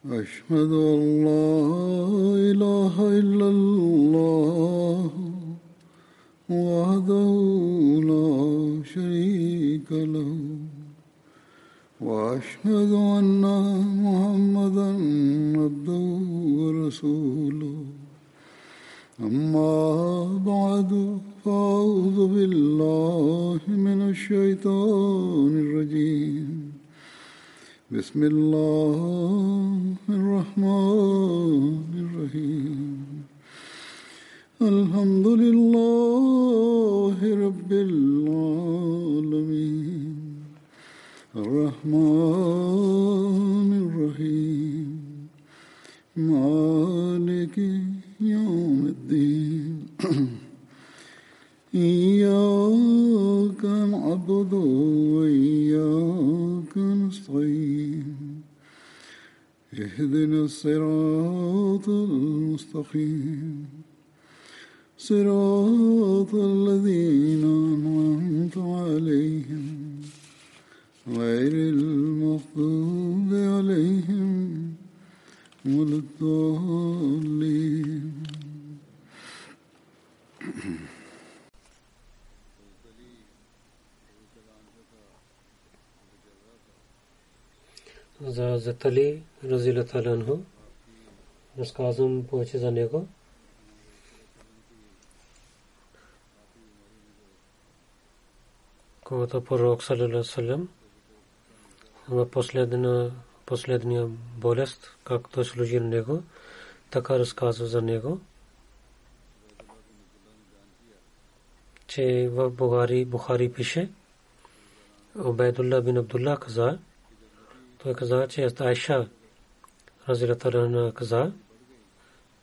أشهد أن لا إله إلا الله وحده لا شريك له وأشهد أن محمدا عبده ورسوله أما بعد فأعوذ بالله من الشيطان الرجيم بسم الله الرحمن الرحيم الحمد لله رب العالمين الرحمن الرحيم مالك يوم الدين إياك نعبد وإياك نستعين اهدنا الصراط المستقيم صراط الذين أنعمت عليهم غير المغضوب عليهم ولا الضالين. За Затали разилат аланху разказам повече за него. Когато пророк саллаллаху алейхи ва саллям на последния болест, както служи на него, така разказва за него, че в Бухари пише, Убайдуллах бин Абдуллах каза, той каза, че Айша разилат аланха каза,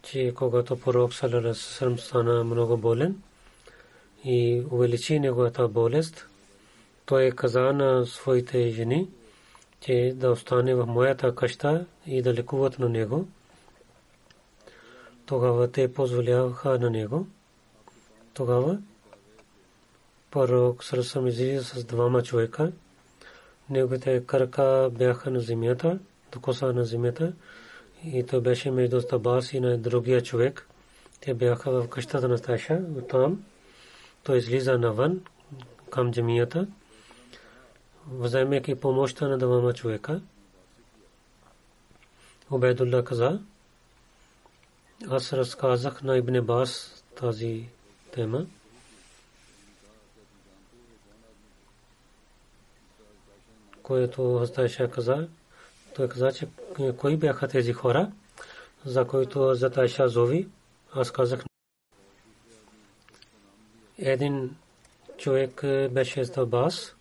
че когато пророк саллаллаху алейхи ва саллям стана много болен и увеличи неговата болест, той каза на своите жени, че да остане в моята къща и да лекуват на него. Тогава те позволяваха на него. Тогава пророк сърсам излиза с двама човека. Неговите крака бяха на земята, докоса на земята, и той беше между Табас и на другия човек. Те бяха в къщата на Таша. Оттам той излиза навън към джамията, вземайки помощта на двама човека. Убайдуллах каза, аз разказах на Ибн Абас тази тема. Който Айша каза, той каза, че кои бяха тези хора, за които Айша зови. Аз казах, един човек беше с Абас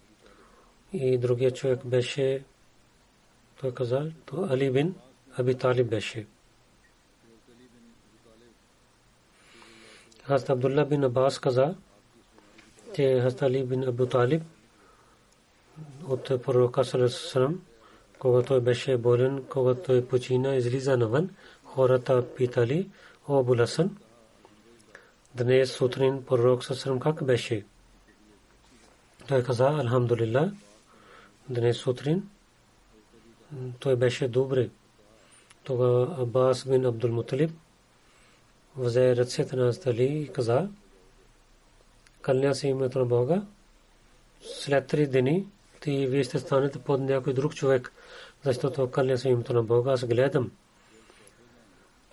и другия човек беше, той каза, то Али бин Аби Талиб беше. Хазрат Абдулла бин Абас каза, че Хазрат Али бин Аби Талиб от пророка саллаллаху алейхи ва саллям, когато беше болен, когато почина, излиза навън, хората питали, о Абу Хасан, днес сутрин пророк саллаллаху как беше? Той каза, алхамдулилла, днес сутрин той беше добре. Тогава Аббас бин Абдул Муталиб взе ръцете на Хазрат Али и каза, кълня се името на Бога, след 3 дни ти вие ще станете под някой друг човек, защото кълня се името на Бога. Аз гледам,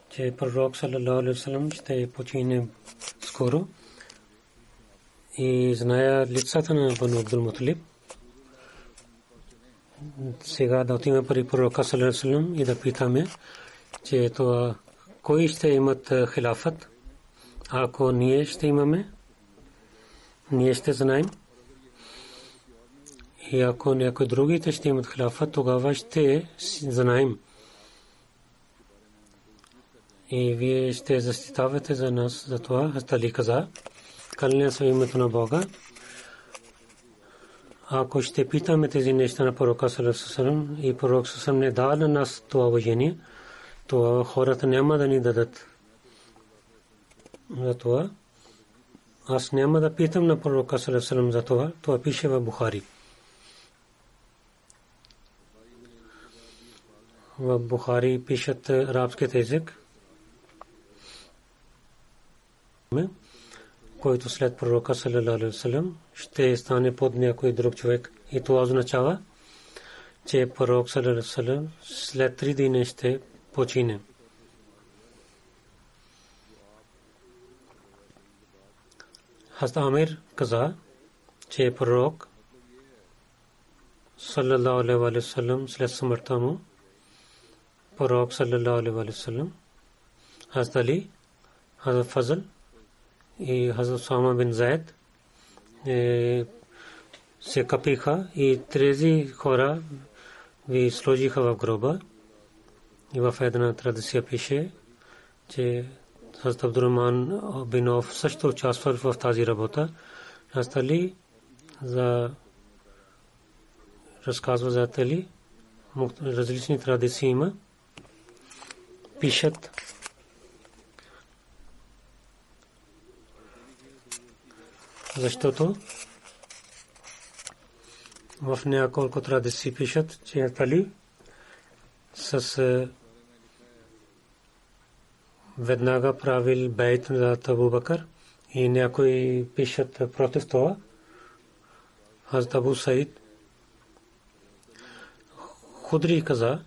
че пророк саллаллаху алейхи ва саллям ще почине скоро и зная лицата на Бану Абдул Муталиб. Сега да отиме при пророка саллаллаху алейхи ва саллям и да питаме, че това кой ще имат хилафът. Ако ние ще имаме, ние ще знаем. И ако някой другите ще имат хилафът, тогава ще знаем. И вие ще защитавате за нас. Затова Хазрат Али каза, кълня се името на Бога, ако ще питаме тези неща на пророка саллаллаху алейхи ва саллям и пророк саллаллаху алейхи ва саллям не дал на нас това уважение, то хората няма да ни дадат. Затова аз няма да питам на пророка саллаллаху алейхи ва саллям за това. Това пише в Бухари. в Бухари пишат арабският език, който след пророка саллалаху алейхи ва саллям ще стане под някой друг човек. И това означава, че пророк саллалаху алейхи ва саллям след 3 дни ще почине. Хазрат Амир каза, че пророк саллалаху алейхи ва саллям след смъртта му, пророк саллалаху алейхи ва саллям, хазрат Али, хазрат Фазл и хазрат Усама бин Заид се капиха и тези хора ви сложиха в гроба. И в една традиция пише, че хазрат Абдурахман бин Ауф също участва в тази работа. Хазрат Али разказва за Али, различни традиции има, пишат. Защото в няколко традиции пишат, че Хазрат Али с веднага правил бейт за Абу Бакър и някои пишат против това. Хазрат Абу Саид Худри каза,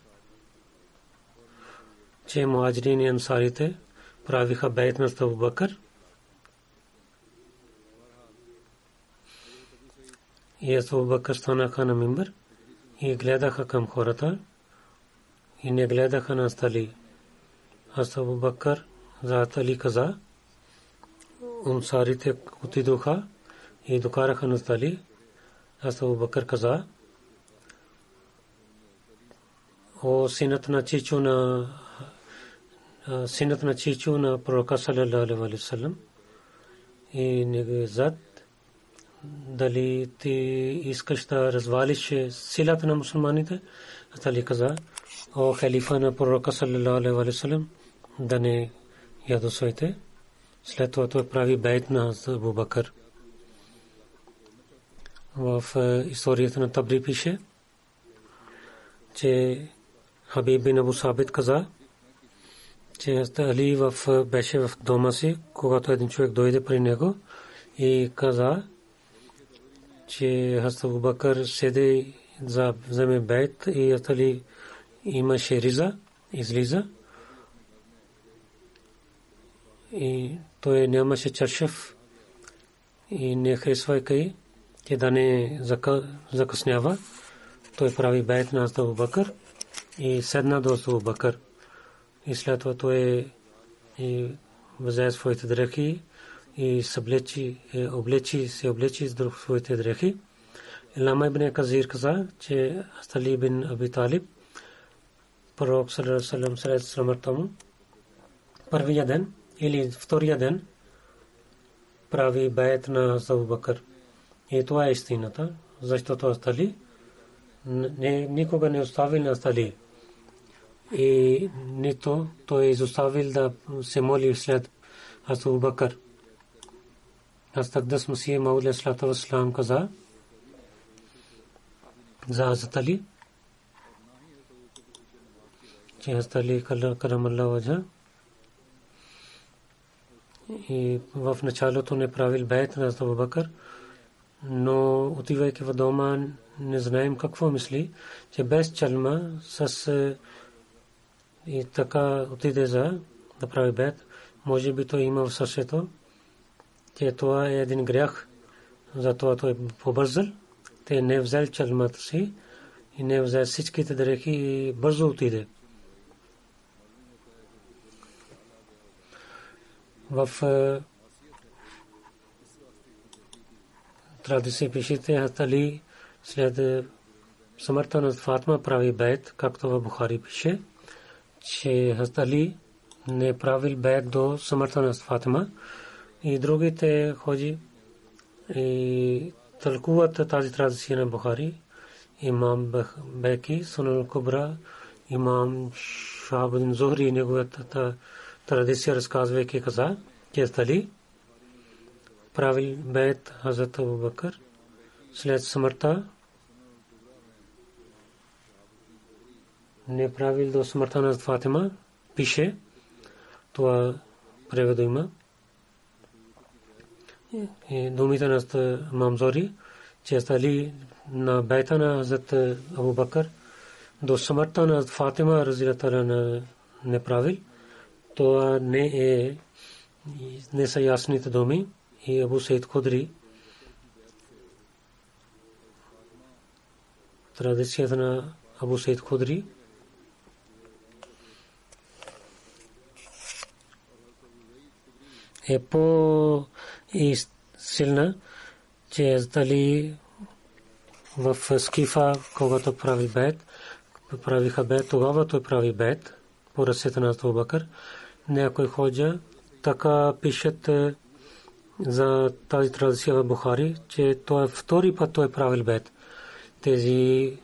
че муаджирин и ансарите правиха бейт на Абу Бакър. И Абу Бакър станаха на мимбър и гледаха към хората и не гледаха на Али. Абу Бакър за Али каза, ансарите отидоха и докараха на Али. Абу Бакър каза, о синът на чичо на пророка саллалаху алейхи ва саллям, и неговия зад, дали ти искаш да развалиш силата на мусулманите? Али каза, о халифа на пророка саллалаху алейхи ва саллям, да не ядосвайте. След това той прави бейт на Абу Бакър. В историята на Табри пише, че Хабиб бин Абу Сабит каза, че Али беше в дома си, когато един човек дойде при него и каза, че Хазрат Абу Бакър седи за вземе бейт и Али имаше риза, излиза. И той нямаше чаршаф и не харесвайки, че да не закъснява, той прави бейт на Абу Бакър и седна до Абу Бакър. И след това той взе своите дрехи и се облечи с друг своите дрехи. Лама ибн Казир каза, че Али бин Аби Талиб, пророк саллалаху алейхи ва саллям след смъртта му, първия ден или втория ден прави бейт на Абу Бакър. И това е истината, защото Али никога не оставил на Али. И нито той изоставил да се моли след Абу Бакър. Астагдас Масия Маул алейхи салам каза за Хазрат Али, че Хазрат Али карамаллаху ваджа и в началото не правил бейт на Абу Бакър, но отивайки в дома не знаем какво мисли, че без чалма с и така отиде за да прави бейт. Може би той има в сърцето, че това е един грях, затова той побързал, те не взел чалмата си и не взел всичките дрехи и бързо отиде. В традиция пишете, Хазрат Али след смъртта на Фатма прави бейт, както в Бухари пише, че Хазрат Али не правил бейт до смъртта на Фатма. И другите ходи и тълкуват тази традиция на Бухари. Имам Беки, Сунан Кубра, имам Шахабудин Зухри, неговата традиция разказвайки каза, че Али правил бейт Хазрат Абу Бакър след смъртта не правил до смъртта на Фатима, пише, това преведа има. Думите на Мамзори, че стали на байта на Хазрат Абу Бакър, до смъртта на Фатима разилата не правил, това не са ясните думи. И Абу Саид Худри, традицията на Абу Саид Худри, е по-силна, че дали в Скифа, когато прави бед, правиха бед, тогава той прави бед, по разсета на Абу Бакър. Някой ходжа, така пишат за тази традиция в Бухари, че той е втори път той правил бед. Тези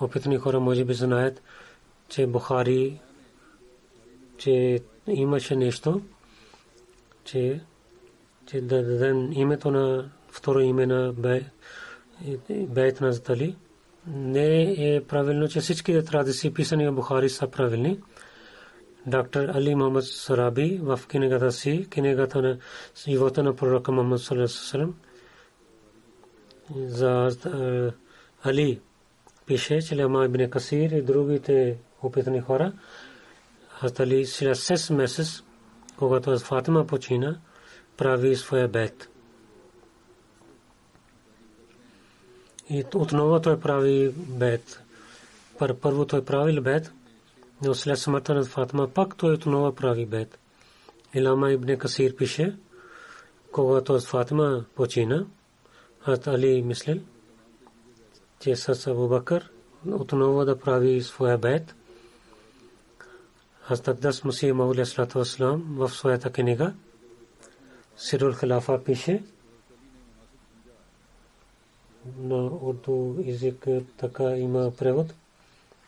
опитни хора може би знаят, че Бухари, че имаше нещо, че да дадем името на второ име на бейт на Затали. Не е правилно, че всички традиции писани в Бухари са правилни. Доктор Али Мохамед Сараби в книгата си, книгата на живота на пророка Мохамед саллаллаху алейхи ва саллям, за Али пише, че Ама ибн Касир и другите опитни хора, Али след 6 месеца, когато Фатима почина, прави своя бед. И отново той прави бед. Първо той правил бед, но след смъртта на Фатима пак той отново прави бед. Ама ибн Касир пише, когато Фатима почина, Али мислил, че с Абу Бакър отново да прави своя бед. Хазрат Мусий Маудъ алейхи салам в своята книга Сирул Халафа пише на урду език, така има превод.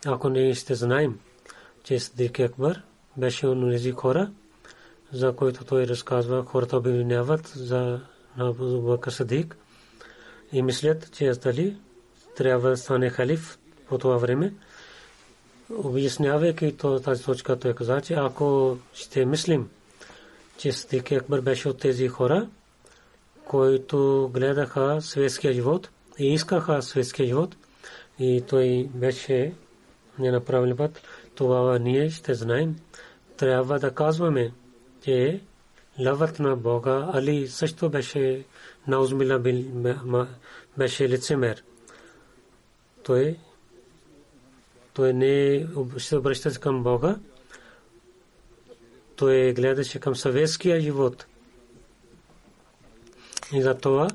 Ако не сте знаем, че Сидик Акбар беше онези хора, за който той разказва, хората обвиняват за Абу Бакър Сидик и мислят, че Али трябва да стане халиф по това време. Обяснявайки тази точка, той каза, че ако ще мислим, че Сидик Акбар беше от тези хора, които гледаха светския живот и искаха светския живот, и той беше не на правилен път, тогава ние ще знаем, трябва да казваме, че лъвът на Бога Али също беше наузмила, беше лицемер. Той не се обръщаше към Бога, той гледаше към съветския живот. И затова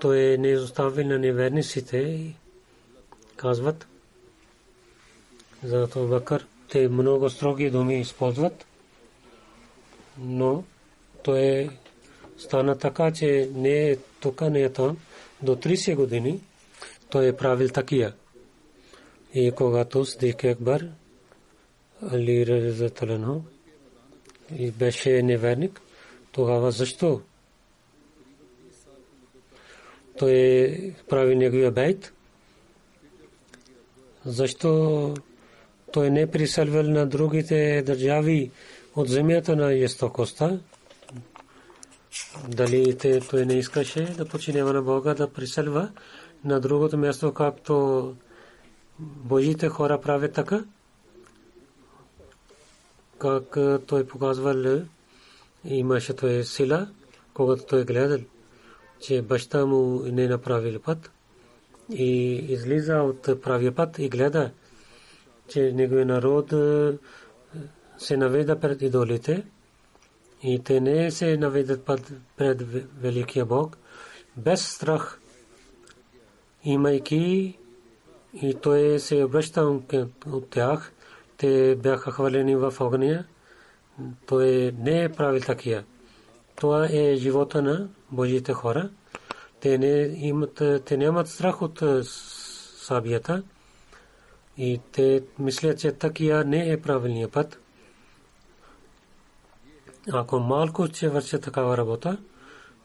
той не изоставил на неверниците и казват за Абу Бакър. Те много строги думи използват, но той стана така, че не е тук, не е там. До 30 години той е правил такия. И когато Сидик Акбар Али разаталено и беше неверник, тогава защо той прави неговия бейт? Защо той не приселвал на другите държави от земята на Изтокоста? Дали той не искаше да починява на Бога, да приселва на другото място, както Божите хора правят така, как той показвал, имаше той сила, когато той гледал, че баща му не направил път и излиза от правия път и гледа, че неговия народ се наведа пред идолите и те не се наведат път пред великия Бог, без страх, имайки и той се обръща от тях, те бяха хвалени в огъня, той не е правил такива. Това е живота на Божите хора. Те нямат страх от събията и те мислят, че такива не е правилният път. Ако малко че вършат такава работа,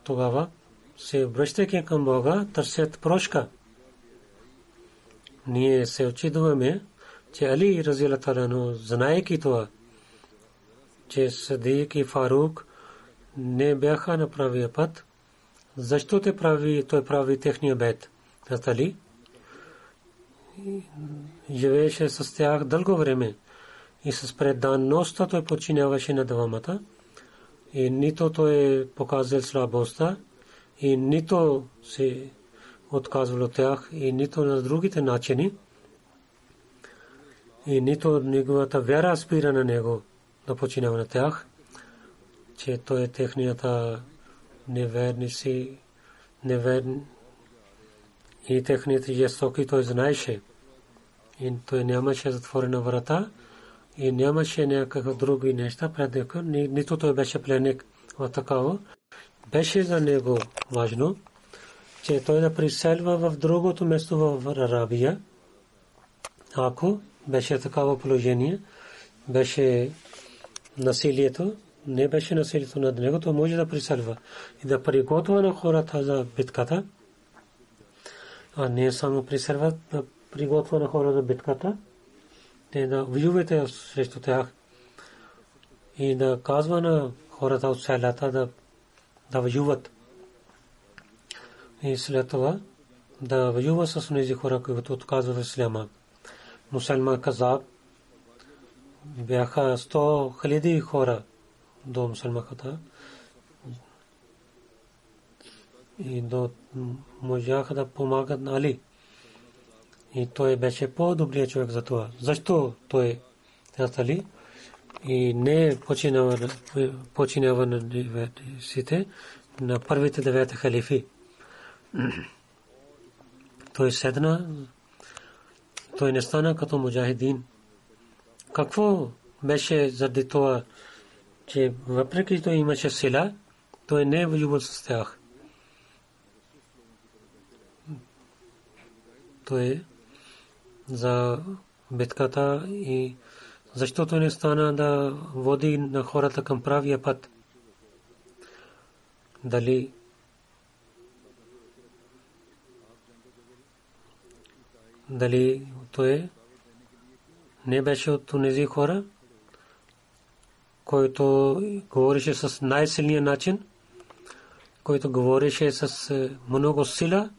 тогава се обръщайки към Бога, търсят прошка. Ние се очудваме, че Али разияллаху таала, знаейки това, че Сидик и Фарук не бяха на правия път, защо той прави техния бед? Али живееше с тях дълго време и с преданността той подчиняваше на двамата, и нито той показал слабостта, и нито се отказвал от тях, и нито на другите начини, и нито неговата вяра спира на него да починява на тях, че той е технията неверници, неверни и техните жестоки той знаеше. И той нямаше затворена врата и нямаше някакъв други неща пред него, нито той беше пленник от такава. Беше за него важно, че той да приселва в другото место в Арабия. Ако беше такава положение, беше насилието, не беше насилието над него, то може да приселва и да приготва на хората за битката, а не само приселва, да приготва на хората за битката, те да воюват срещу тях и да казва на хората от селата да воюват. И след това да воюва с тези хора, които отказват исляма. Мусалман Казаб бяха 100 хиляди хора до мусалманата и до можаха да помагат на Али. И той беше по-добрият човек за това. Защо той Али и не починява на деветите, на първите 9 халифи? Той седна, той не стана като муджахидин. Какво беше заради това, че въпреки той имаше сила, той не воювал с тях? Той за битката и защо той не стана да води на хората към правия път? Дали той не беше от тези хора, който говореше с най-силния начин, който говореше с много сила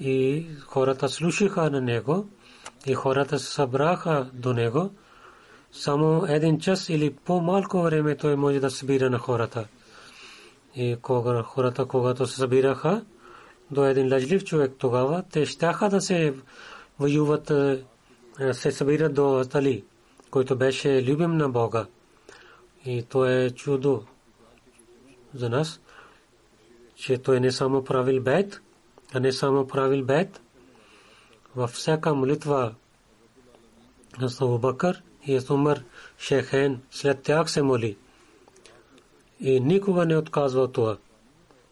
и хората слушаха на него и хората се събраха до него. Само един час или по-малко време той може да събира на хората. И хората, когато се събираха до един лъжлив човек, тогава те щяха да се воюват, се събират до Али, който беше любим на Бога. И то е чудо за нас, че той не само правил бед, а не само правил бед. Във всяка молитва на Абу Бакър и Умар, Шейхен, след тях се моли. И никога не отказва това.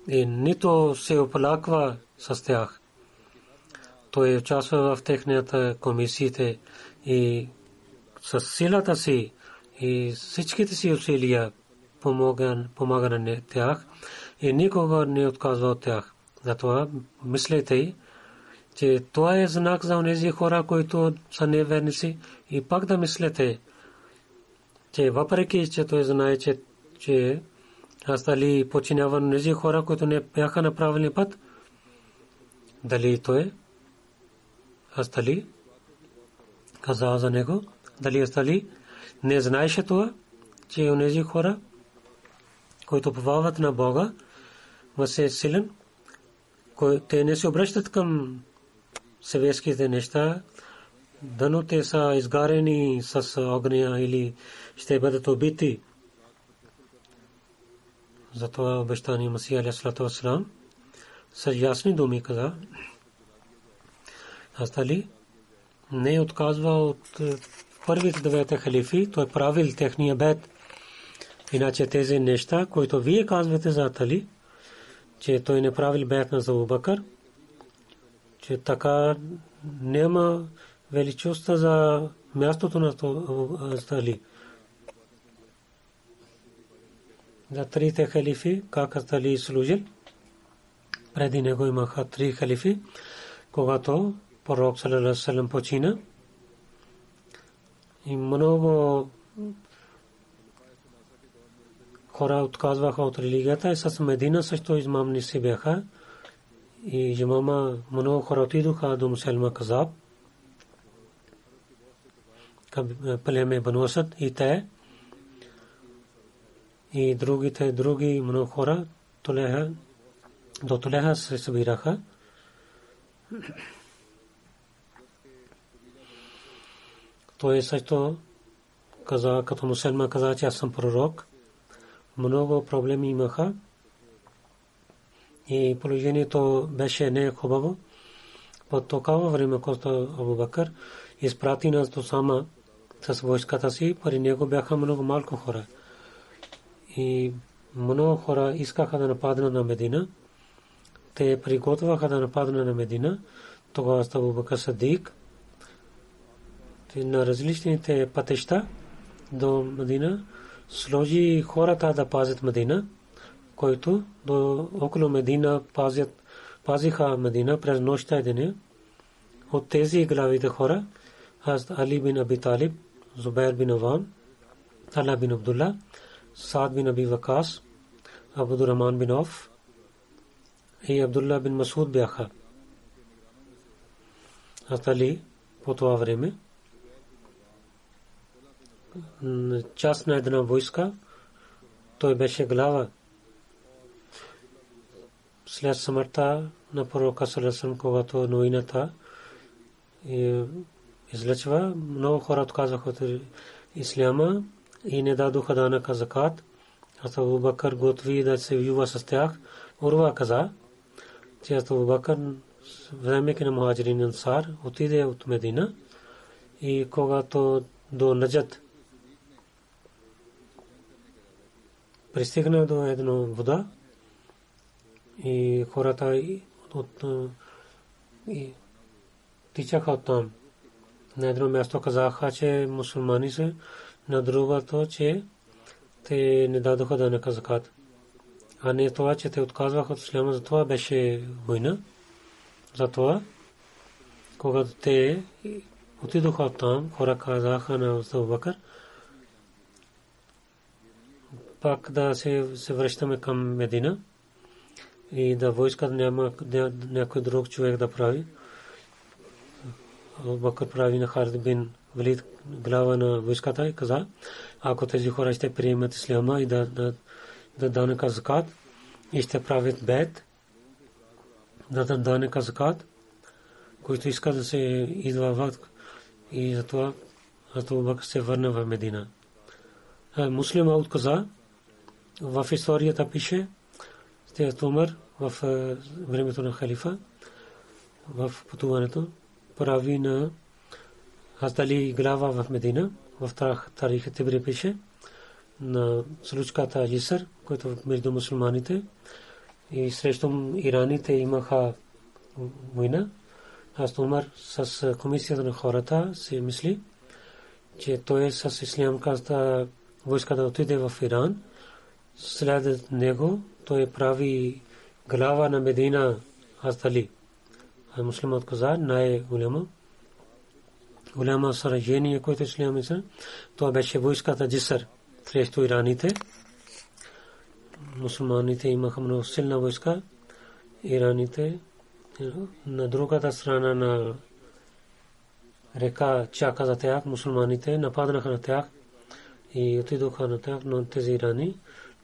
И нито се оплаква с тях. Той участва в техните комисиите и с силата си и всичките си усилия помага на тях и никога не отказва от тях. Затова мислете, че това е знак за онези хора, които са неверници, и пак да мислете, че въпреки, че той знае, че Али починява на тези хора, които не бяха на правилния път, дали той Али каза за него, дали Али не знаеше това, че онези хора, които повават на Бога, въсе силен, те не се обръщат към съветските неща, дано те са изгарени с огня или ще бъдат убити. Затова обещание Масия алейхи салату ва салам с ясни думи каза: Али не отказва от първите 9 халифи, той правил техния бед. Иначе тези неща, които вие казвате за Али, че той не правил бед на Абу Бакър, че така няма величество за мястото на Али. За 3 халифи, как Али служил, преди него имаха 3 халифи, когато пророк саллаллаху алейхи ва саллям почина, И много хора отказваха от религията и с Медина също измамни си бяха. И имама много хора отидоха до Мусайлама Казаб, племе Бану Асад и те. И други много хора до Толеха се събираха. Той също каза, като Мусайлама каза, че аз съм пророк. Много проблеми имаха. И положението беше не хубаво. По такова време, когато Абу Бакър изпрати нас до Сама с войската си, при него бяха много малко хора. И много хора искаха да нападнат на Медина. Те приготвяха да нападнат на Медина. Тогава Абу Бакър Садик на различните пътища до Медина сложи хората да пазят Медина, който до около Медина пазиха Медина през нощта и деня. От тези главите хора Хазрат Али бин Аби Талиб, Зубайр бин Аван, Тала бин Абдулла, Саад бин Аби Вакас, Абдурахман бин Ауф и Абдулла бин Масуд бяха. Хазрат Али по това време част на една войска, той беше глава. След смъртта на пророка Салесън, когато новината излечва, много хора отказаха от исляма и не дадоха данъка закат. Аз Абу Бакър готви да се вюва с тях. Урва каза, че аз Абу Бакър, вземайки на мухаджирин ансар, отиде от Медина и когато до Наджат пристигна до една вода и хората тичаха оттам. На едно място казаха, че мусулмани са, на другото, че те не дадоха данъка закат. А не това, че те отказваха от исляма, за това беше война. Затова, когато те отидоха оттам, хора казаха на Абу Бакър, пак да се връщаме към Медина и да войска няма някой друг човек да прави. Абу Бакър прави на Халид бин Валид глава на войската и каза, ако тези хора ще приемат исляма и да данъка закат и ще правят бед, да данъка закат, който иска да се извърват. И затова Абу Бакър се върна в Медина. Муслима отказа, в историята пише, Хазрат Умар в времето на халифа, в пътуването, прави на Хазрат Али глава в Медина, в Тарих Тибри пише, на случката Алисър, който между мусулманите и срещу ираните имаха война. Хазрат Умар с комисията на хората си мисли, че той с ислямската войска да отиде в Иран. След него той прави глава на Медина Хазрат Али. А муслимът каза, най-голяма сражение, което ислям иска, това беше войската Джисър срещу ираните. Мусулманите имаха много силна войска, ираните на другата страна на река чака за тях, мусулманите нападнаха на тях и отидоха на тях, но тези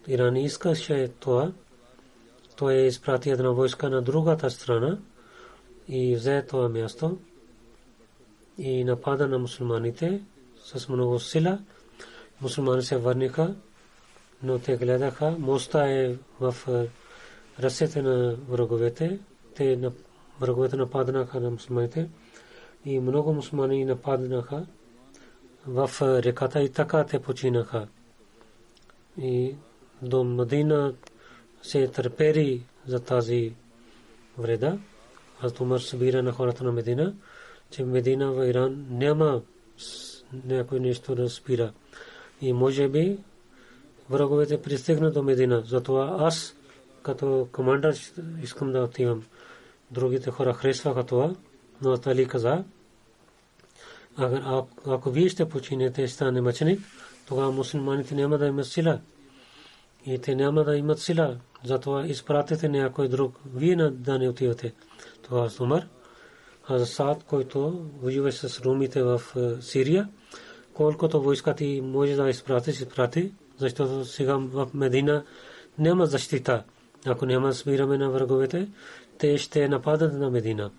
ирани искаше това. Той изпрати една войска на другата страна и взе това място и напада на мусулманите с много сила. Мусулмани се върнаха, но те гледаха, моста е в ръцете на враговете. Те враговете нападнаха на мусулманите и много мусулмани нападнаха в реката и така те починаха. И до Медина се търпери за тази вреда. Аз Умар събира на хората на Медина, че Медина в Иран няма някой нещо да спира. И може би враговете пристигнат до Медина. Затова аз като командър искам да отивам. Другите хора харесваха това, но Али каза, Agar aap, ако вие ще починете и стане мъченик, тогава мусулманите няма да имат сила. И те няма да имат сила. Затова изпратете някой друг. Вие да не отивате. Това е Умар. Асад, който воюваше с румите в Сирия, колкото войска ти може да изпратиш, изпрати, защото сега в Медина няма защита. Ако няма спираме на враговете, те ще нападат на Медина.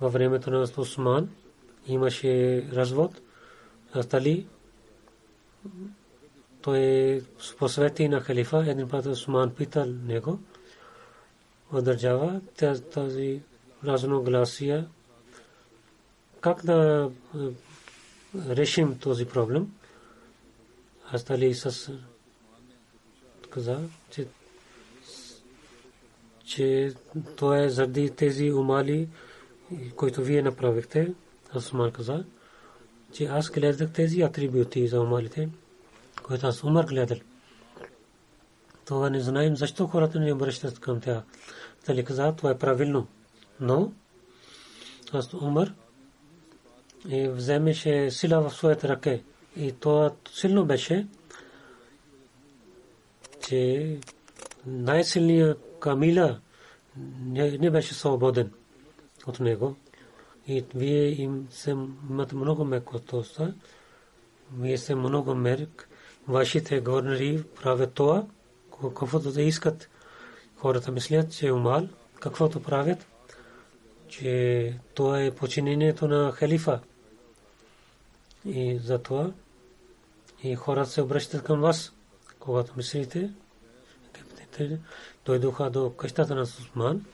Във времето на Осман имаше развод. Астали той посвети на халифа. Един път Осман питал него от държава, тази разногласия, как да решим този проблем. Астали с каза, че то е заради тези умали, който вие направихте. Осман каза, че аз гледах тези атрибути за умалите, които аз Умар гледал. Това не знаем защо хората не обръщат към тях. Тали каза, това е правилно. Но аз Умар и вземеше сила в своята ръка. И това силно беше, че най-силният камила не беше свободен от него. И вие им се имат много мекотоста. Вие се много мерк. Вашите горнери правят това, каквото да искат. Хората мислят, че умал, каквото правят, че това е починението на халифа. И затова и хората се обръщат към вас. Когато мислите, дойдоха до къщата на Осман.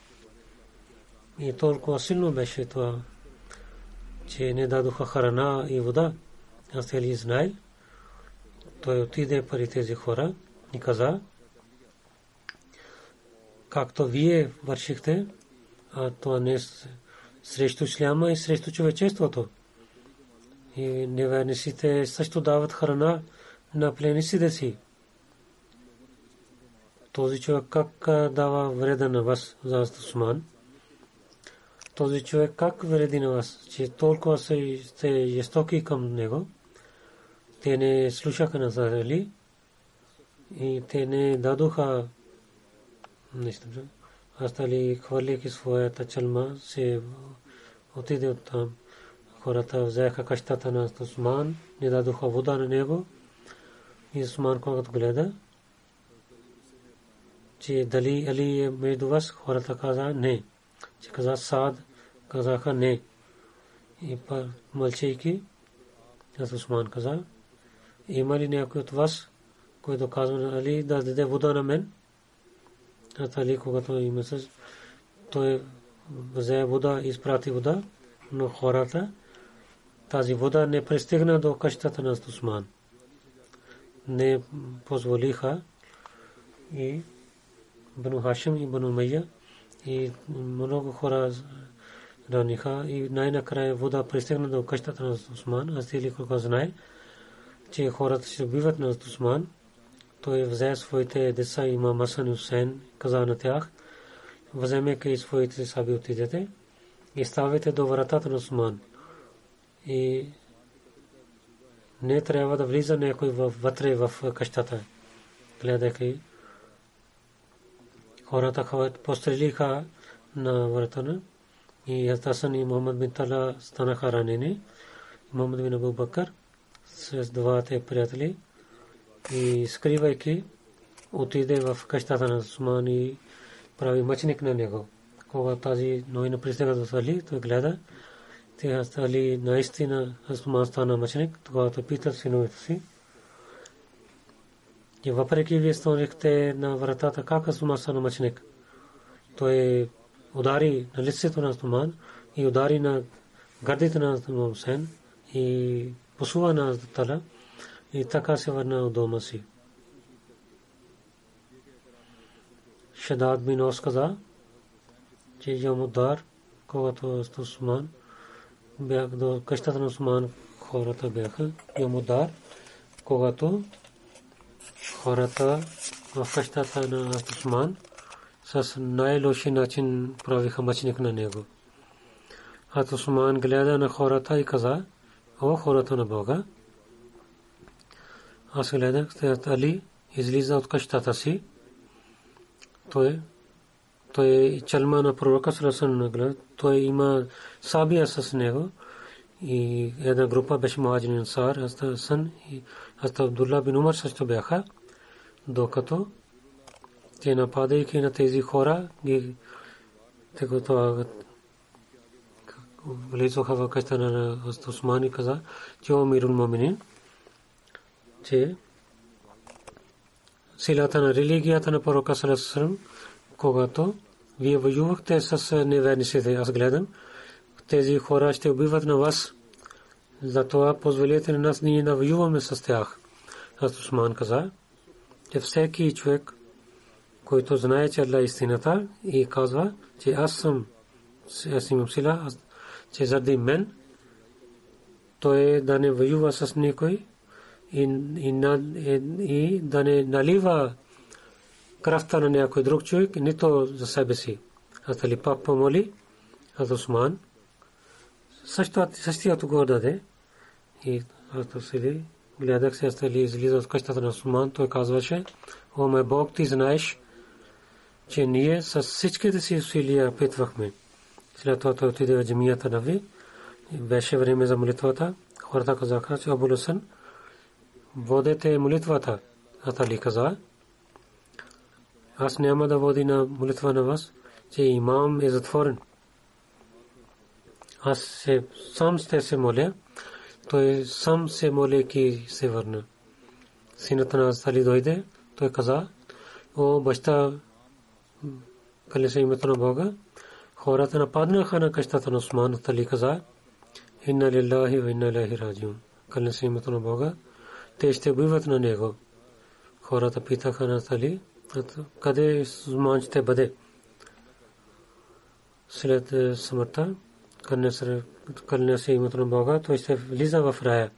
И толкова силно беше това, че не дадоха храна и вода. Аз те ли знае, той отиде при тези хора и каза, както вие вършихте, а това не срещу исляма и срещу човечеството. И неверниците също дават храна на пленниците си. Този човек как дава вреда на вас за Осман? Този човек как вреди на вас, че толкова сте жестоки към него? Те не слушаха на Сарали и те не дадоха нещо. Астали, хвърляйки своята чалма, се отиде от там. Хората взеха къщата на Осман, не дадоха вода на него. И Осман, когато гледа, че дали Али е между вас, хората каза не. Че каза Саад, казаха не. И пар мълчейки, аз Осман каза, има ли някой от вас, който казва на Али да даде вода на мен? Аз Али, когато има със, той взе вода и изпрати вода, но хората тази вода не пристигна до къщата на Осман. Не позволиха и Бану Хашим и Бану Умайя и много хора раниха и най-накрая вода пристигна до къщата на Осман. Аз Али, който знае, че хората се убиват на Осман, той взе своите деца, имам Хасан и Хусейн, каза на тях, вземете своите саби, отидете и ставите до вратата на Осман. И не трябва да влиза някой вътре в къщата. Гледайки, хората пострелиха на вратата и Хасан и Мухамед бин Тала станаха ранени. Мухамед бин Абу Бакър с двата приятели и скривайки отиде в къщата на Осман и прави мъченик на него. Когато тази новина пристига до Али, той гледа, те Али наистина Осман стана мъченик. Тогава той пита синовете си, че въпреки вие станахте на вратата, как Осман стана мъченик? Той удари на лицето на Осман и удари на гърдите на Хусейн и посува на Тала и така се върна от дома си. Шадад бин Ос каза, че ямудар, когато Осман бях до къщата на Осман, хората бяха ямудар, когато хората в къщата на Осман с най-лоши начин правиха мъченик на него. Хат Осман гледа на хората и каза: "О хората на Бога, аз гледах, че Али излиза от къщата си." Той чалма на пророка саллаллаху алейхи ва саллям, той има сабия с него и една група беше муаджирин ансар, Хасан и Абдулла бин Умар също бяха, докато те нападайки на тези хора ги тегото влизаха в къщата на Осман и каза: "Че о амирул муъминин, че силата на религията на пророка саллаллаху алейхи ва саллям, когато вие воювахте с неверниците, аз гледам, тези хора ще убиват на вас, затова позволете на нас ние да воюваме с тях." Аз Осман каза, че всеки човек, който знае, че Аллах е истината и казва, че аз имам сила, че заради мен, той да не воюва с никой и да не налива кръвта на някой друг човек, нито за себе си. Али пак помоли Аз Осман. Същият отговор даде. И Али гледах се, Али излиза от къщата на Осман. Той казваше: "О мой Бог, ти знаеш, че ние с всичките си усилия опитвахме." След това той отиде в джамията на Ви. Беше време за молитвата. Хората казаха: "О Абу Хасан, водете молитвата." Али каза: "Аз няма да води на молитва на вас, че имам е затворен. Аз сам се моля." Той сам се молейки се върна. Синът на Али дойде, той каза: "О баща, клеся името на Бога, хората нападнаха на къщата на Осман." Али каза: "Инна лиллахи ва инна илайхи раджиун, клеся името на Бога, те ще убиват на него." Хората питаха на Али: "Къде Осман ще бъде?" След смъртта, кълня се името на Бога, той ще влиза в рая.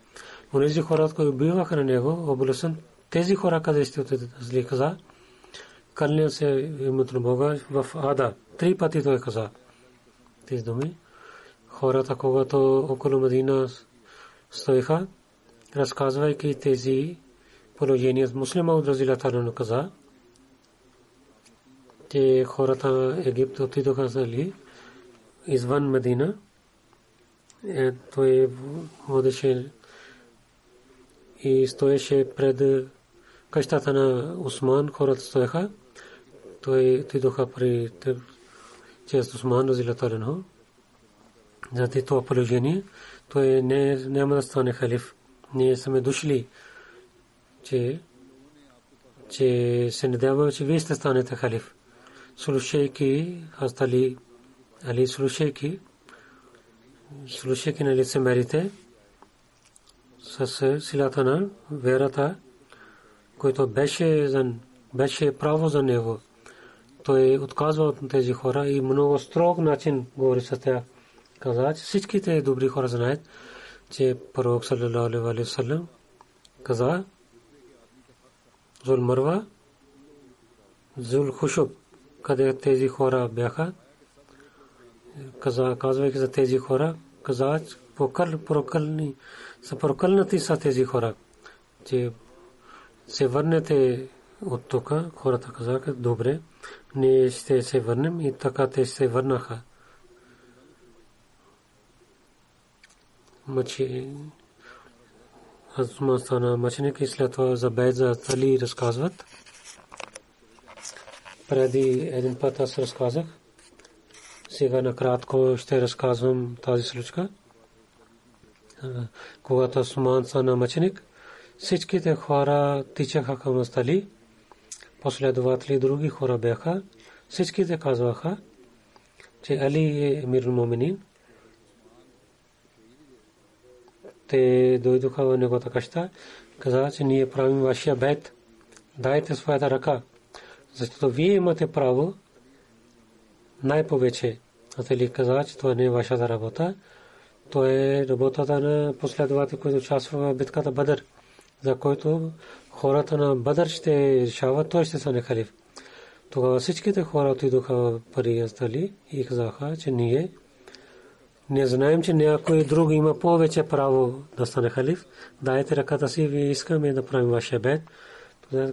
Онези хора, които убиваха на него, Абу Хасан, тези хора къде ще отидат? Али каза: "Кълня се името на Бога в Ада." Три пъти той каза тези думи. Хората, когато около Медина стоиха, разказвайки тези положения, муслима от Разилатарно каза, че хората в Египет отидоха за Али извън Медина. Той водеше и стоеше пред къщата на Осман. Хората стоеха. Той отидоха при чест Осман разилатарно. Заради това положение той няма да стане халиф. Ние сме дошли, че се надяваме, че вие ще станете халиф. Слушайки на лицемерите с силата на верата, който беше право за него, той отказва от тези хора и много строг начин говори с тях. Каза, че всичките добри хора знаят, че пророк саллаллаху алейхи ва саллям каза: "Зул Марва, Зул Хушуб", къде тези хора бяха, казвайки за тези хора, каза, са прокълнати са тези хора, че се върнете от тук. Хората казаха: "Добре, ние ще се върнем." И така те се върнаха. Осман стана мъченик и след това за Бейт за Али разказват. Преди един път аз разказах. Сега накратко ще разказвам тази случка. Когато Осман стана мъченик, всичките хора тичаха към Али. Последователи други хора бяха. Всичките казваха, че Али е амирул муъминин. Те дойдоха в неговата къща, казаха, че ние правим вашия бейт. Дайте своята ръка, защото вие имате право най-повече. Али каза, че това не е вашата работа. То е работата на последователи, които участваха в битката Бадър, за който хората на Бадър ще решават, той ще стане халиф. Тогава всичките хора отидоха при Али и казаха, че ние Не знаем, че някой друг има повече право да стане халиф. Дайте ръката си, вие искаме да правим вашия бед.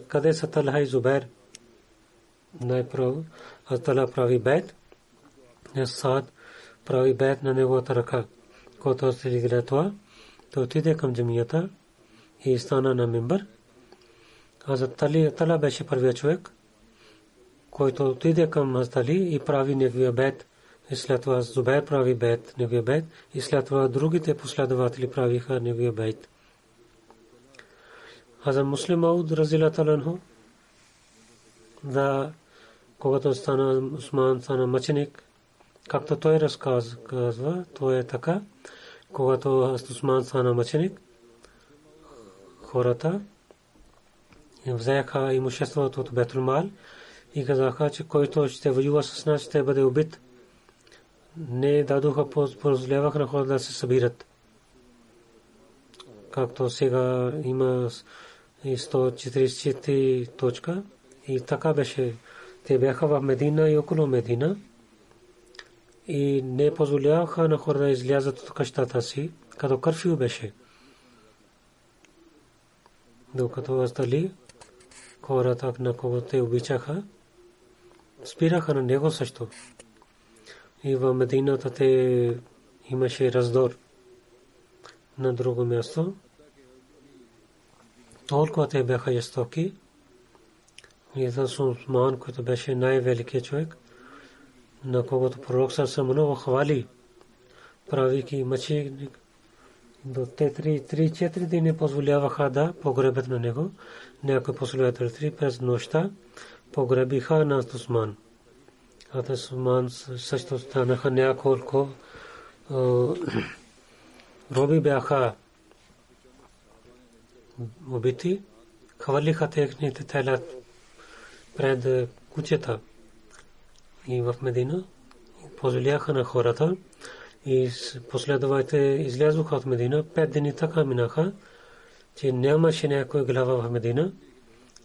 Къде са Талха и Зубер? Най-право Талха прави бед. Саад прави бед на неговата ръка. Когато се изигра това, то отиде към джамията и стана на мимбър. Хазрат Талха беше първият човек, който отиде към Хазрат Али и прави неговия бед. И след това Зубер прави бед, неговия бед. И след това другите последователи правиха неговия бед. Хазрат Муслим Ауд разилата ланху, да, когато стана Усман, стана мъченик, както той разказва, то е така. Когато Усман стана мъченик, хората взеха имуществото от Бейтул Мал и казаха, че който ще воюва с нас, ще бъде убит. Не дадоха, позволяваха на хората да се събират. Както сега има 144 точка и така беше. Те бяха в Медина и около Медина и не позволяваха на хората да излязат от къщата си, като кърфю беше. Докато остали хората, на когото те обичаха, спираха на него също. И в Медината те имаше раздор. На друго място толкова те бяха жестоки. И за Усман, който беше най-великият човек, на когото пророк се много хвали, правейки мъченик, до те 3-4 дни позволяваха да погребат на него. Някои последователи през нощта погребиха на Усман. Ата Усман също станаха няколко роби бяха убити. Хвалиха техните тела пред кучета и в Медина. Позволяха на хората и последователите излязоха от Медина. 5 дни така минаха, че нямаше някоя глава в Медина.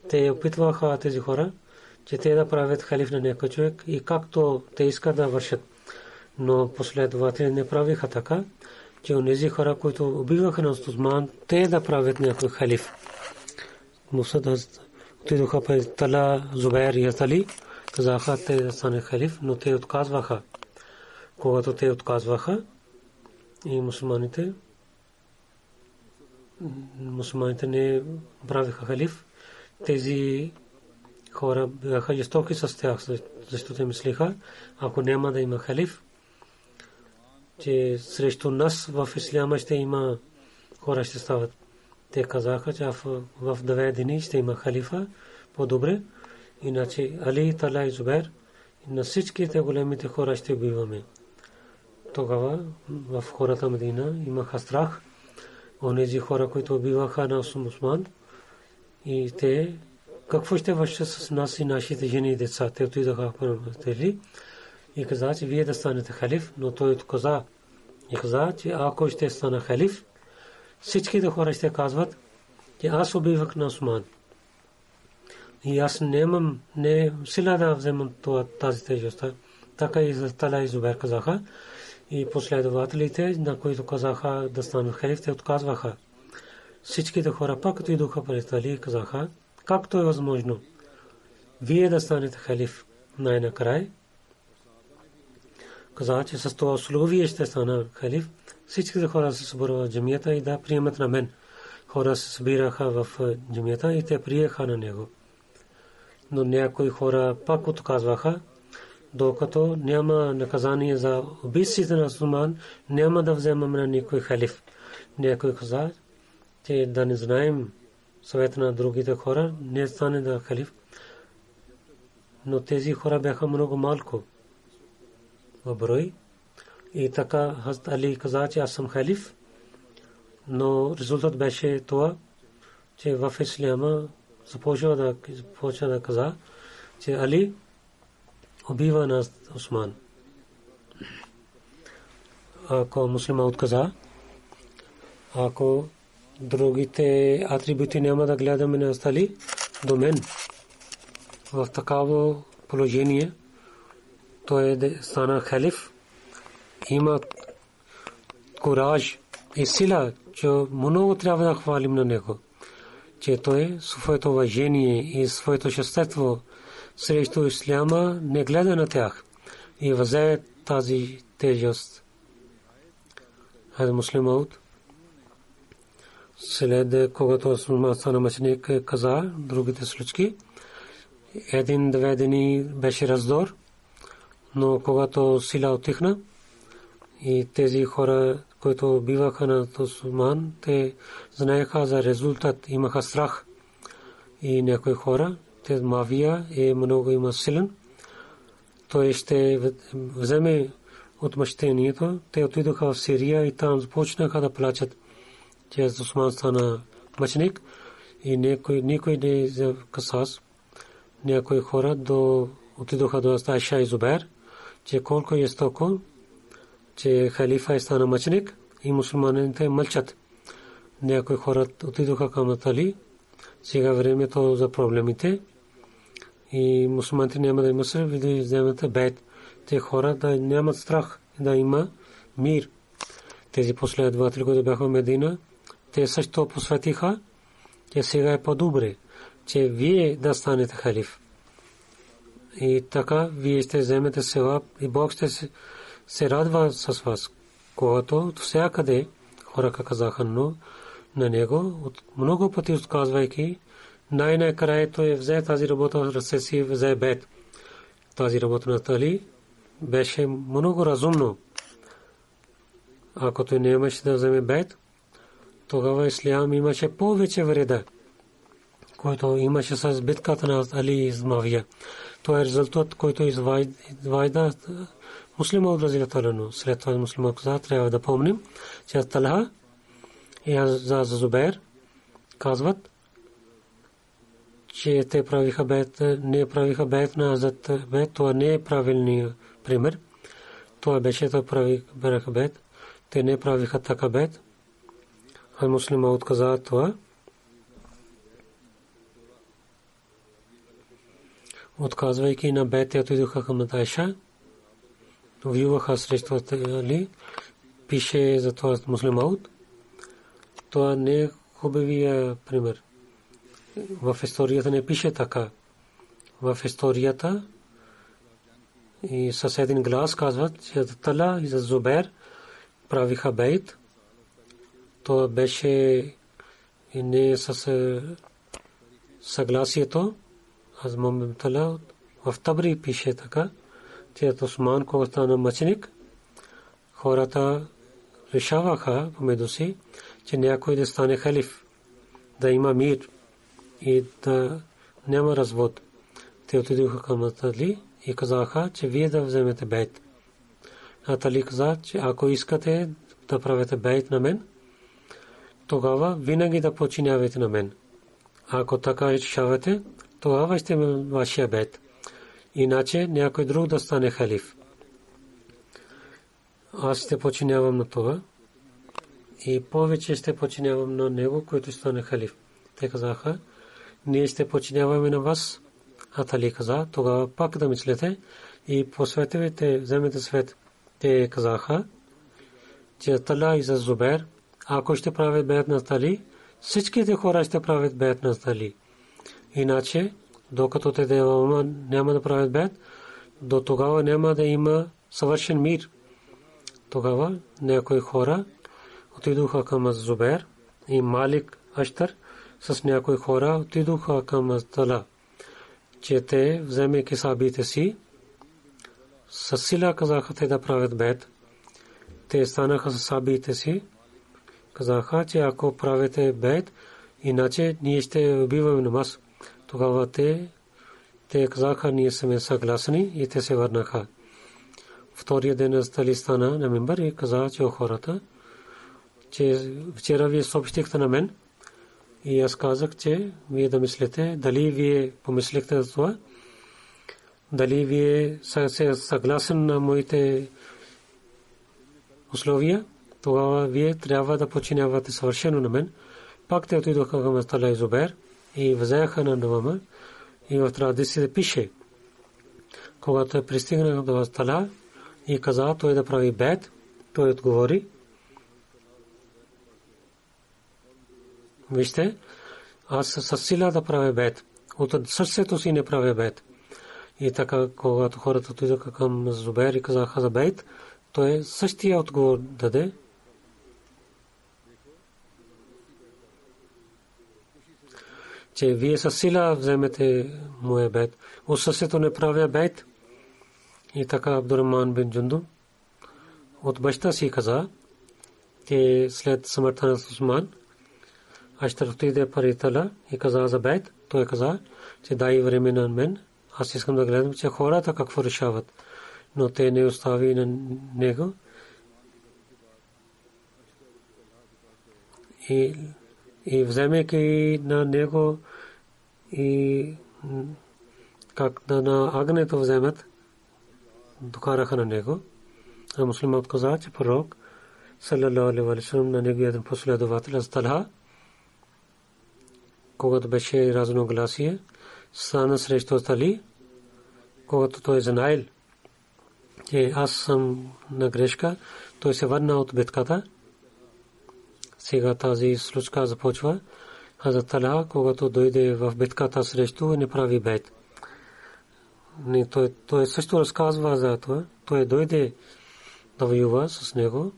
Те опитваха тези хора, че те да правят халиф на някой човек и както те искат да вършат. Но последователи не правиха така, че онези хора, които убиваха на Усман, те да правят някой халиф. Мусада отидоха при Тала, Зубер и Али, казаха те да стане халиф, но те отказваха. Когато те отказваха и мусулманите не правиха халиф, тези хора бяха жестоки с тях, защото мислиха, ако няма да има халиф, че срещу нас в исляма ще има хора, ще стават. Те казаха, че в 2 дни ще има халифа, по-добре, иначе Али, Тала и Зубер, на всичките големите хора ще убиваме. Тогава в хората Медина имаха страх, онези хора, които убиваха на Усман, и те какво ще вършат с нас и нашите жени и деца? Те отидаха и казаха, че вие да станете халиф, но той отказа и каза, че ако ще стана халиф, всичките хора ще казват, че аз убивах на Усман. И аз нямам сила да вземам тази тежест. Така и за Тала и Зубер казаха. И последователите, на които казаха да станат халиф, те отказваха. Всичките хора пак отидоха при Тали и казаха, както е възможно вие да станете халиф най-накрай. Казаха, че с това условие ще стана халиф. Всичките хора се събираха в джамията и да приемат на мен. Хора се събираха в джамията и те приеха на него. Но някои хора пак отказваха, докато няма наказание за убийците на Усман, няма да вземаме на никой халиф. Някой каза, че да не знаем съвета на другите хора, не стане да халиф. Но тези хора бяха много малко в брой. И така Хазрат Али каза, че аз съм халиф. Но резултат беше това, че в исляма започва да каза, че Али убива на Усман. Ако муслима отказа, ако другите атрибути няма да гледаме на Али до мен, в такаво положение той стана халиф. Има кураж и сила, че много трябва да хвалим на него, че той своето уважение и своето шестество срещу исляма не гледа на тях и възе тази тежест. Хазрат Муслим Ауд, след когато стана мъченик, каза другите случки. Един-две дни беше раздор, но когато сила отихна и тези хора, които биваха на Осман, те знаеха за резултат, имаха страх. И някои хора, те Мавия е много има силен, той ще вземе отмъщението. Те отидоха в Сирия и там започнаха да плачат, че Осман стана мъченик и никой не за касас. Някои хора отидоха до Айша и Зубер, че колко е стоко, че халифа е стана мъченик и мусулманите мълчат. Някои хора отидоха към Али, сега времето за проблемите и мусулманите няма да има сръв и да вземете бед. Те хора да нямат страх, да има мир. Тези последователи, които бяха в Медина, те също посветиха, че сега е по-добре, че вие да станете халиф. И така вие ще вземете севап и Бог ще се радва с вас. Когато всякъде хора казаха но на него, много пъти отказвайки, най-накрая той взе тази работа в ръце си, взе бед. Тази работа на Али беше много разумно. Ако той не имаше да вземе бед, тогава ислям имаше повече вреда, който имаше с битката на Али и Мавия. Това е резултат, който изважда муслима от разилателено. След това муслима каза, трябва да помним, че аз Талха и за Зубер казват, че те правиха бед, не правиха бед на Азат бед. Това не е правилният пример. Това беше, това правиха бед. Те не правиха така бед. А муслима отказа това. Отказвайки на бед, те отидоха към Айша, воюваха срещу Али, пише за това Муслим Ауд. Това не е хубавия пример. В историята не пише така. В историята и със един глас казват, че за Тала и за Зубер правиха бейт. Това беше и не със съгласието. Аз Мамбим Тала в Табри пише така, че Осман, когато стана мъченик, хората решаваха помежду си, че някой да стане халиф, да има мир и да няма развод. Те отидоха към Али и казаха, че вие да вземете бейт. Али каза, че ако искате да правите бейт на мен, тогава винаги да починявате на мен. Ако така решавате, тогава ще има вашия бед. Иначе някой друг да стане халиф. Аз ще починявам на това и повече ще починявам на него, който стане халиф. Те казаха, ние ще починяваме на вас. Али каза, тогава пак да мислете и посветете, вземете свет. Те казаха, че Тала и за Зубер, ако ще правят бед на Али, всичките хора ще правят бед на Али. Иначе, докато те няма да правят бед, до тогава няма да има съвършен мир. Тогава някои хора отидоха към Зубер и Малик Аштар с някои хора отидоха към Тала, че те вземеки сабите си, с сила казаха те да правят бед. Те станаха с сабите си, казаха, че ако правите бед, иначе ние ще убиваме намаз. Тогава те казаха, ние сме съгласни и те се върнаха. Втория ден Али стана на мимбър и каза, че хората, че вчера вие съобщихте на мен и аз казах, че вие да мислите, дали вие помислихте за това, дали вие сте съгласни на моите условия, тогава вие трябва да починявате съвършено на мен. Пак те отидоха към Тала и Зубер и взеха на двама и в традициите пише, когато пристигнаха до Тала и каза той да прави бед, той отговори, вижте, аз съсила да правя бед. От сърцето си не правя бед. И така, когато хората отидоха към Зубер и казаха за бед, той същия отговор даде. Че вие съсила вземете моя бед. От сърцето не правя бед. И така Абдурахман бин Джундуб от баща си каза, че след смъртта на Усман, аз ще отида при Тала и каза за бед. Той каза, че дай време на мен, аз искам да гледам, че хората какво решават. Но те не остави на него. И вземайки на него и как да на агнето вземат, докараха на него. А муслимът каза, че пророк саллалаху алейхи ва саллям на неговия последовател аз Талха, когато беше разногласие, стана срещу Али, когато той знаел, че аз съм на грешка, той се върна от битката. Сега тази случка започва. Аз Талха, когато дойде в битката срещу, не прави бед. Той също разказва за това. Той дойде да воюва с него.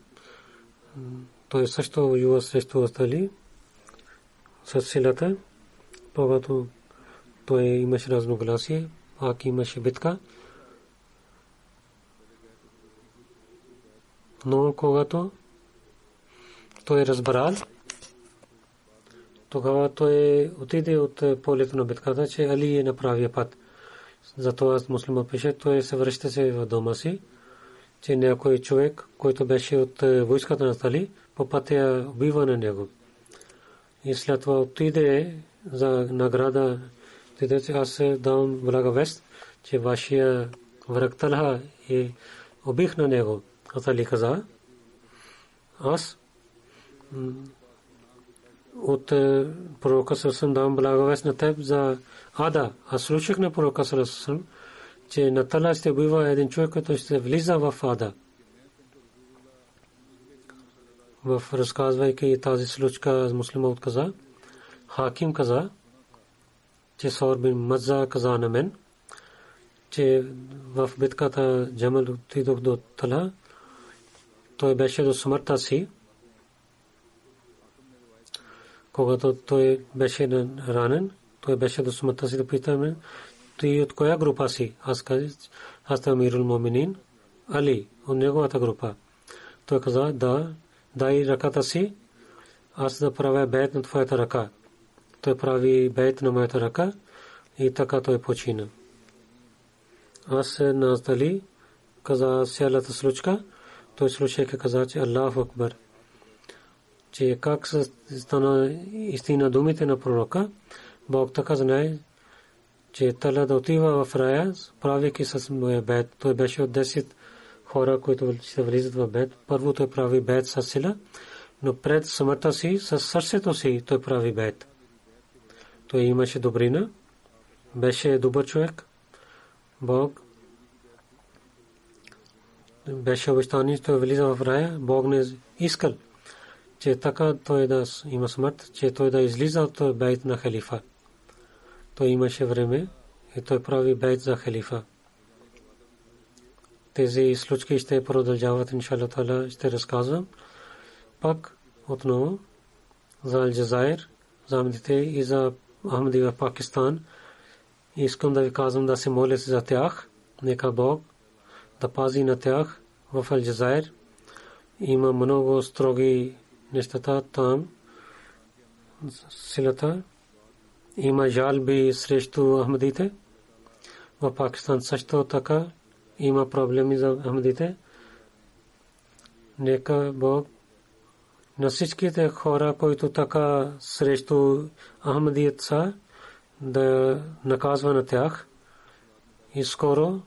Той също воюва срещу Али с силата. Когато той имаше разногласие, пак имаше битка. Но когато той разбрал, тогава той отиде от полето на битката, че Али е на правия път. Затова муслимът пише, той се връща се в дома си, че някой човек, който беше от войската на Али, по пътя убива на него. И след това отиде за награда, че аз давам блага вест, че вашия враг Талха е убих на него. Али каза, аз от пророка Сърсън давам блага вест на теб за Ада. Аз слушах на пророка Сърсън, че на Талха ще убива един човек, който ще влиза в Ада. В разказвайки тази случка, муслимът каза, Хаким каза, че Саур бин Мадза каза на мен, че в битката Джамал отидох до Талха, той беше до смъртта си, когато той беше ранен, той беше до смъртта си, да питаме, ти от коя група си? Аз казах, аз съм Амирул Моминин, Али, от неговата група. Той каза, да, дай ръката си, аз да правя бейт на твоята ръка. Той прави бейт на моята ръка и така той почина. Аз на Али каза цялата случка, той слушайки каза, че Аллаху Акбар. Че как стана истина думите на пророка, Бог така знае, че Талха да отива в рая, правейки с моя бейт. Той беше от 10 хора, които ще влизат в бед. Първо той прави бед с сила, но пред смъртта си, с сърцето си той прави бед. Той имаше добрина, беше добър човек. Бог беше обещани, той влиза в рая. Бог не искал, че така той да има смърт, че той да излиза от бед на халифа. Той имаше време и той прави бед за халифа. Тези случки ще продължават, иншалла Таала ще разказвам. Пак отново за Алджазайр, за Ахмадите и за Ахмади в Пакистан. Искам да ви казвам да се моля за тях. Нека Бог да пази на тях в Алджазайр. Има много строги нещата там. Силата. Има жалби срещу Ахмадите. В Пакистан също така има проблеми за Ахмадите. Нека Бог на всичките хора, които така срещу Ахмадият са, да наказва на тях. И скоро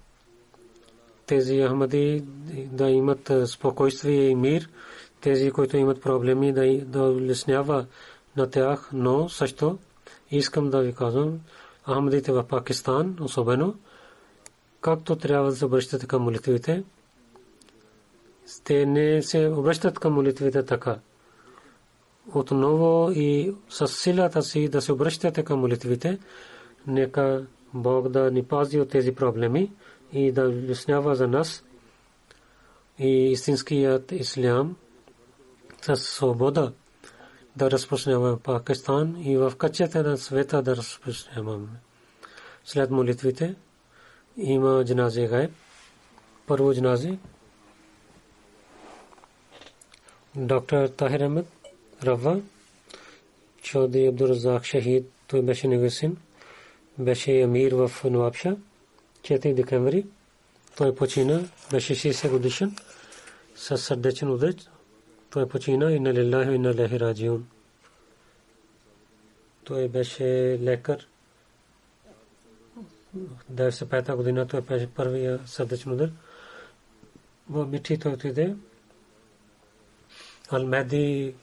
тези Ахмади да имат спокойствие и мир. Тези, които имат проблеми, да улеснява на тях. Но също искам да ви казвам, Ахмадите в Пакистан особено, както трябва да се обръщат към молитвите. Те не се обръщат към молитвите така. отново и с силата си да се обръщате към молитвите. Нека Бог да ни пази от тези проблеми и да обяснява за нас и истинският ислям със свобода да разпространява Пакистан и в качете на света да разпространяваме. След молитвите има джанази гайб. Първо джанази доктор Тахир Ахмед Рава Чауди Абдуразак Шахид, той беше негов син, беше амир в Нуабша. 4 декември той почина, беше 60 годишен със сърдечен удар. Той почина и на лилахи и на лехи раджиун. Той беше лекар. 95-та година той беше първия сърдечен удар. В Митри той отиде. Ал-Мехди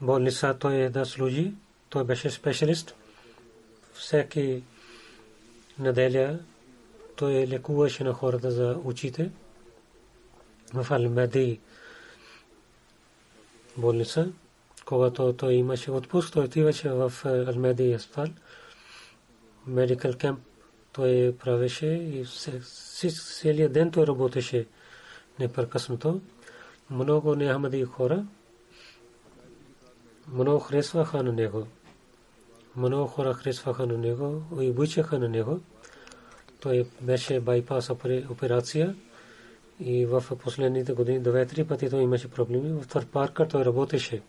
болница той да служи. Той беше специалист. Всеки неделя той лекуваше на хората за очите. В Ал-Мехди болница, когато той имаше отпуск, той отиваше в Ал-Мехди хоспитал. Медикъл кемп той правеше и целият ден той работеше непрекъснато. Много неахмади хора много харесваха на него. Много хора харесваха на него и обичаха на него. Той беше байпас операция и в последните години 2-3 пъти той имаше проблеми. В Твърпарка той работеше.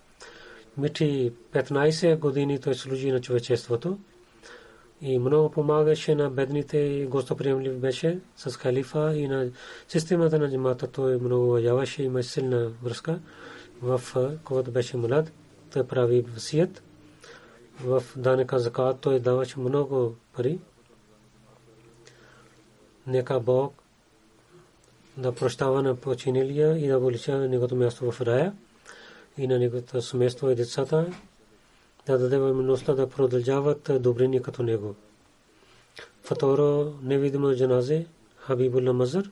Мити 15 години той служи на човечеството и много помагаше на бедните и гостоприемлив беше с халифа и на системата на джамата. Той много уважаваше и имаше силна връзка. В когато беше млад, той прави васият. В данъка закат той даваше много пари. Нека Бог да прощава на починилия и да го лича на негото място в рая и на негото семейство и децата, да даде възможността да продължават добрини като него. Второ невидимо джанази Хабибулла Мазър,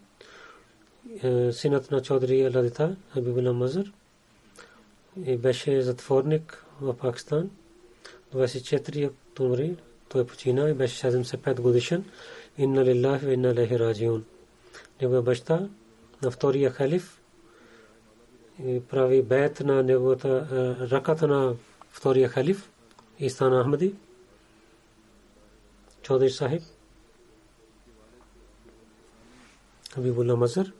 синът на Чаудри Аладита Хабибулла Мазър, и беше затворник в Пакистан. 24 октомври той почина и беше 75 годишен. Инна лиллахи ва инна илайхи раджиун. Неговия баща на втория халиф прави бейт на неговата ръката на втория халиф и стана ахмади. Чаудри Сахиб Хабибулла Мазър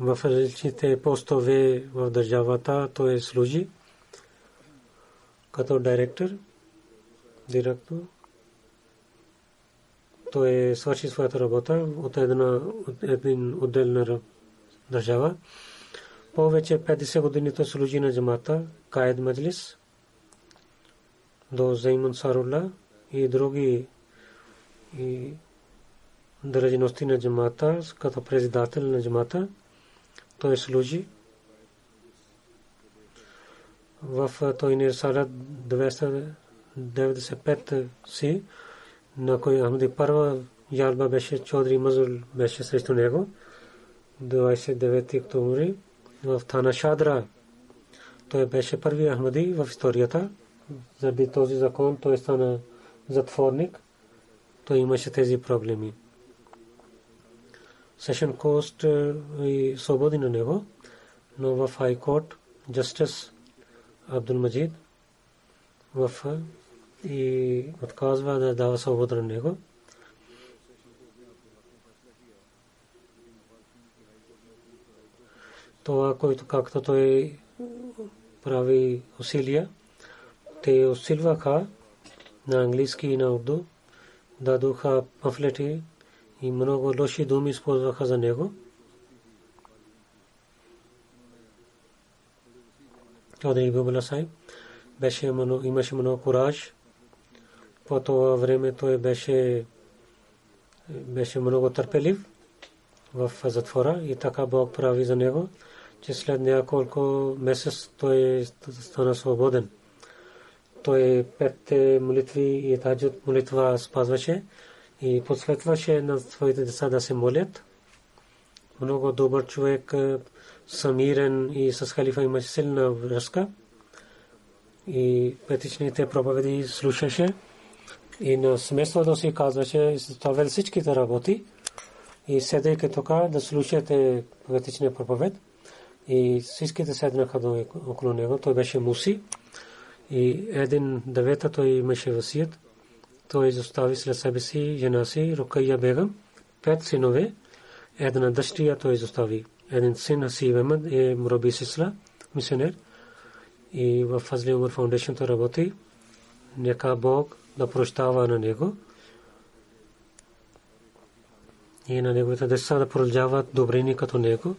в различните постове в държавата той служи като директор. Той свърши своята работа от един отделна държава. Повече 50 години той служи на джамата, Каид Маджлис, до Займун Сарулла и други държавности на джамата, като председател на джамата. Той служи в тойния салат 295 си. На кой Ахмади първа ялба беше Чаудри Мазър беше срещу него. 29 октомври в Тана Шадра той беше първи Ахмади в историята. Заради този закон той стана затворник. Той имаше тези проблеми. Сешън кост и свободи на него, но в Хайкорт Джастис Абдул Маджид в и отказва да дава свобода на него. Това, който както той прави усилия, те усилваха на английски и на урду, дадоха памфлети и много лоши думи използваха за него. Чаудри Хабибулла Сахиб имаше много кураж. По това време той беше много търпелив в затвора и така Бог прави за него, че след няколко месец той стана свободен. Той 5 молитви и таджуд молитва спазваше и подсветваше на своите деца да се молят. Много добър човек, самирен и с халифа имаше силна връзка. и петичните проповеди слушаше и на семейството си казваше, ставал всичките работи и седейки тук да слушате петичния проповед и всичките седнаха около него. Той беше муси и един девета той имаше васият. Той изостави след себе си жена си Рукайя бегам, 5 синове, една дъщеря той изостави. Един син Хасиб Ахмед е мроби сисла, мисионер и в Фазли Умар Фаундейшнто работи. Нека Бог да прощава на него и на неговите деца да продължават добрини като него.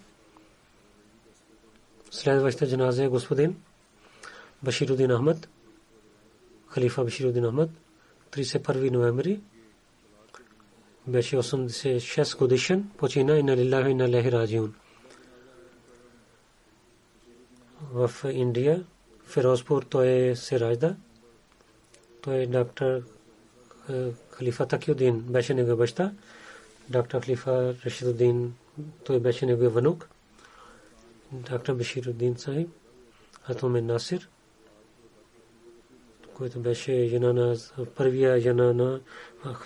Следващата джаназа е господин Баширудин Ахмед, халифа Баширудин Ахмед, 31 ноември беше 86 годишен, почина и на лилахи на лехи раджиун. В Индия, Фирозпур, той се ражда. Той доктор Халифа Такиудин беше негов баща. Доктор Халифа Рашидудин, той беше негов внук. Доктор Баширудин Сахиб, Атомен Насир, който беше жена на първия жена на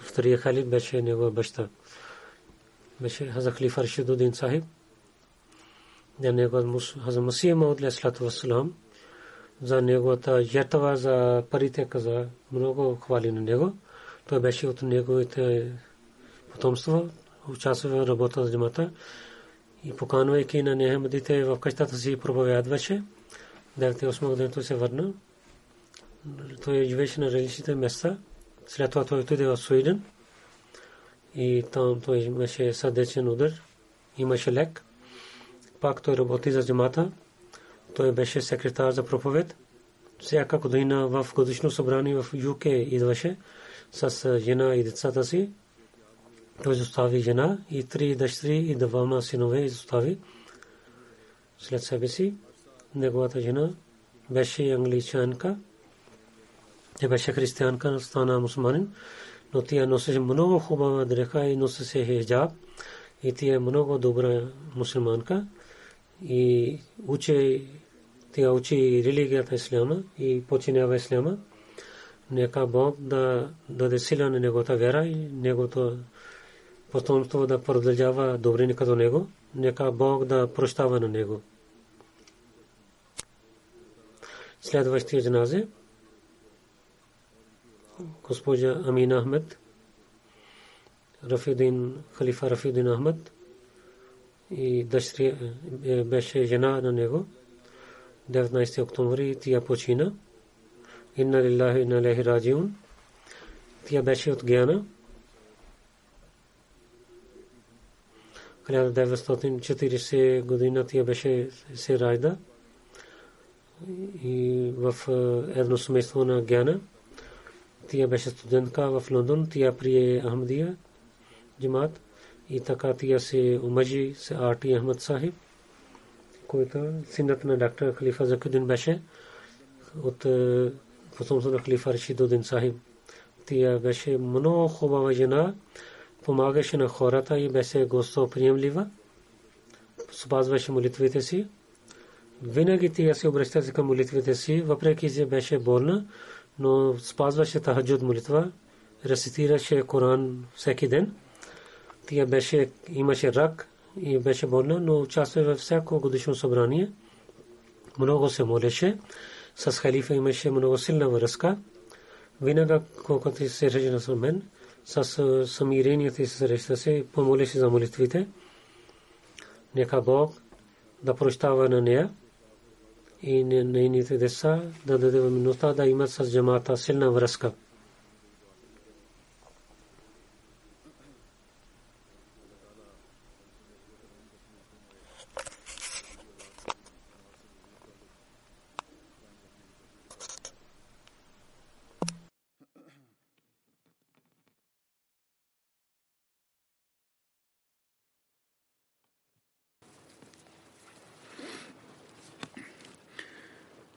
втория халиф, беше негов баща. Беше Хазрат Халифа Рашидудин Сахиб. За неговото Хазрат Масих Маud алейхи салам, за неговата жертва, за парите каза много хвали на него. Той беше от неговите потомство, участвува в работата с джамата и поканвайки на нехамедите в къщата си проповядваше. 98 година той се върна. Той живеше на различните места. След това той отиде в Суиден и там той имаше сърдечен удар, имаше лек. Пак той работи за джамата. Той беше секретар за проповед. Всяка година в годишно събрание в ЮК идваше с жена и децата си. Той изостави жена и 3 дъщери и 2 синове изостави след себе си. Неговата жена беше англичанка. Тя беше християнка, стана мусулманин, но тя носеше много хубава дреха и носеше хиджаб. И тя е много добра мусулманка. И учи религията исляма и починява исляма. Нека Бог да даде сила на неговата вера и неговото потомство да продължава добрини като него. Нека Бог да прощава на него. Следващия джаназе госпожа Амина Ахмед, Рафидин халифа Рафидин Ахмед и дъщеря беше жена на него. 19 октомври тя почина. Инна лилахи ва инна илайхи раджиун. Тя беше от Гяна. 1940 година тя беше се ражда и в едно семейство на Гяна. Тя беше студентка в Лондон. Тя прие Ахмадия джамаат. И така тия се умъжи с Арти Ахмед Сахиб, който синът на доктор Халифа Закирудин беше от потомство на Халифа Рашидудин Сахиб. Тия беше много хубава жена, помагаше на хората и беше гостоприемлива, спазваше молитвите си. Винаги тия се обръщаше към молитвите си, въпреки че беше болна, но спазваше тахаджуд молитва, рецитираше Коран всеки ден. Тя беше, имаше рак и беше болна, но участваше във всяко годишно събрание. Много се молеше. С халифа имаше много силна връзка. Винаги, когато се срещна с мен, с смирението се среща се, помолеше за молитвите. Нека Бог да прощава на нея и на нейните деца, да даде възможността да имат с джамата силна връзка.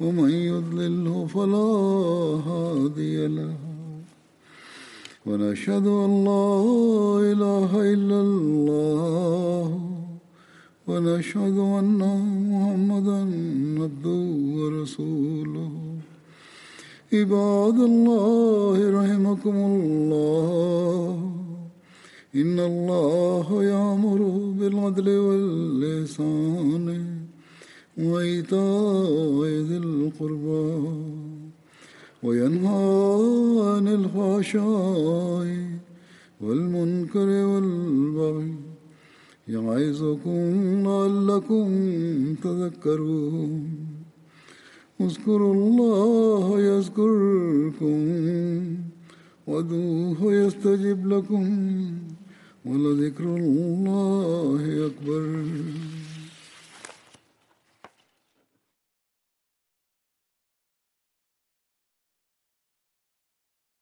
ومن يضلله فلا هادي له ونشهد أن لا إله إلا الله ونشهد أن محمدا عبده ورسوله عباد الله رحمكم الله إن الله يأمر بالعدل والإحسان وإيتاء ذي القربى وينهى عن الفحشاء والمنكر والبغي يعظكم لعلكم تذكرون اذكروا الله يذكركم وادعوه يستجب لكم ولذكر الله أكبر.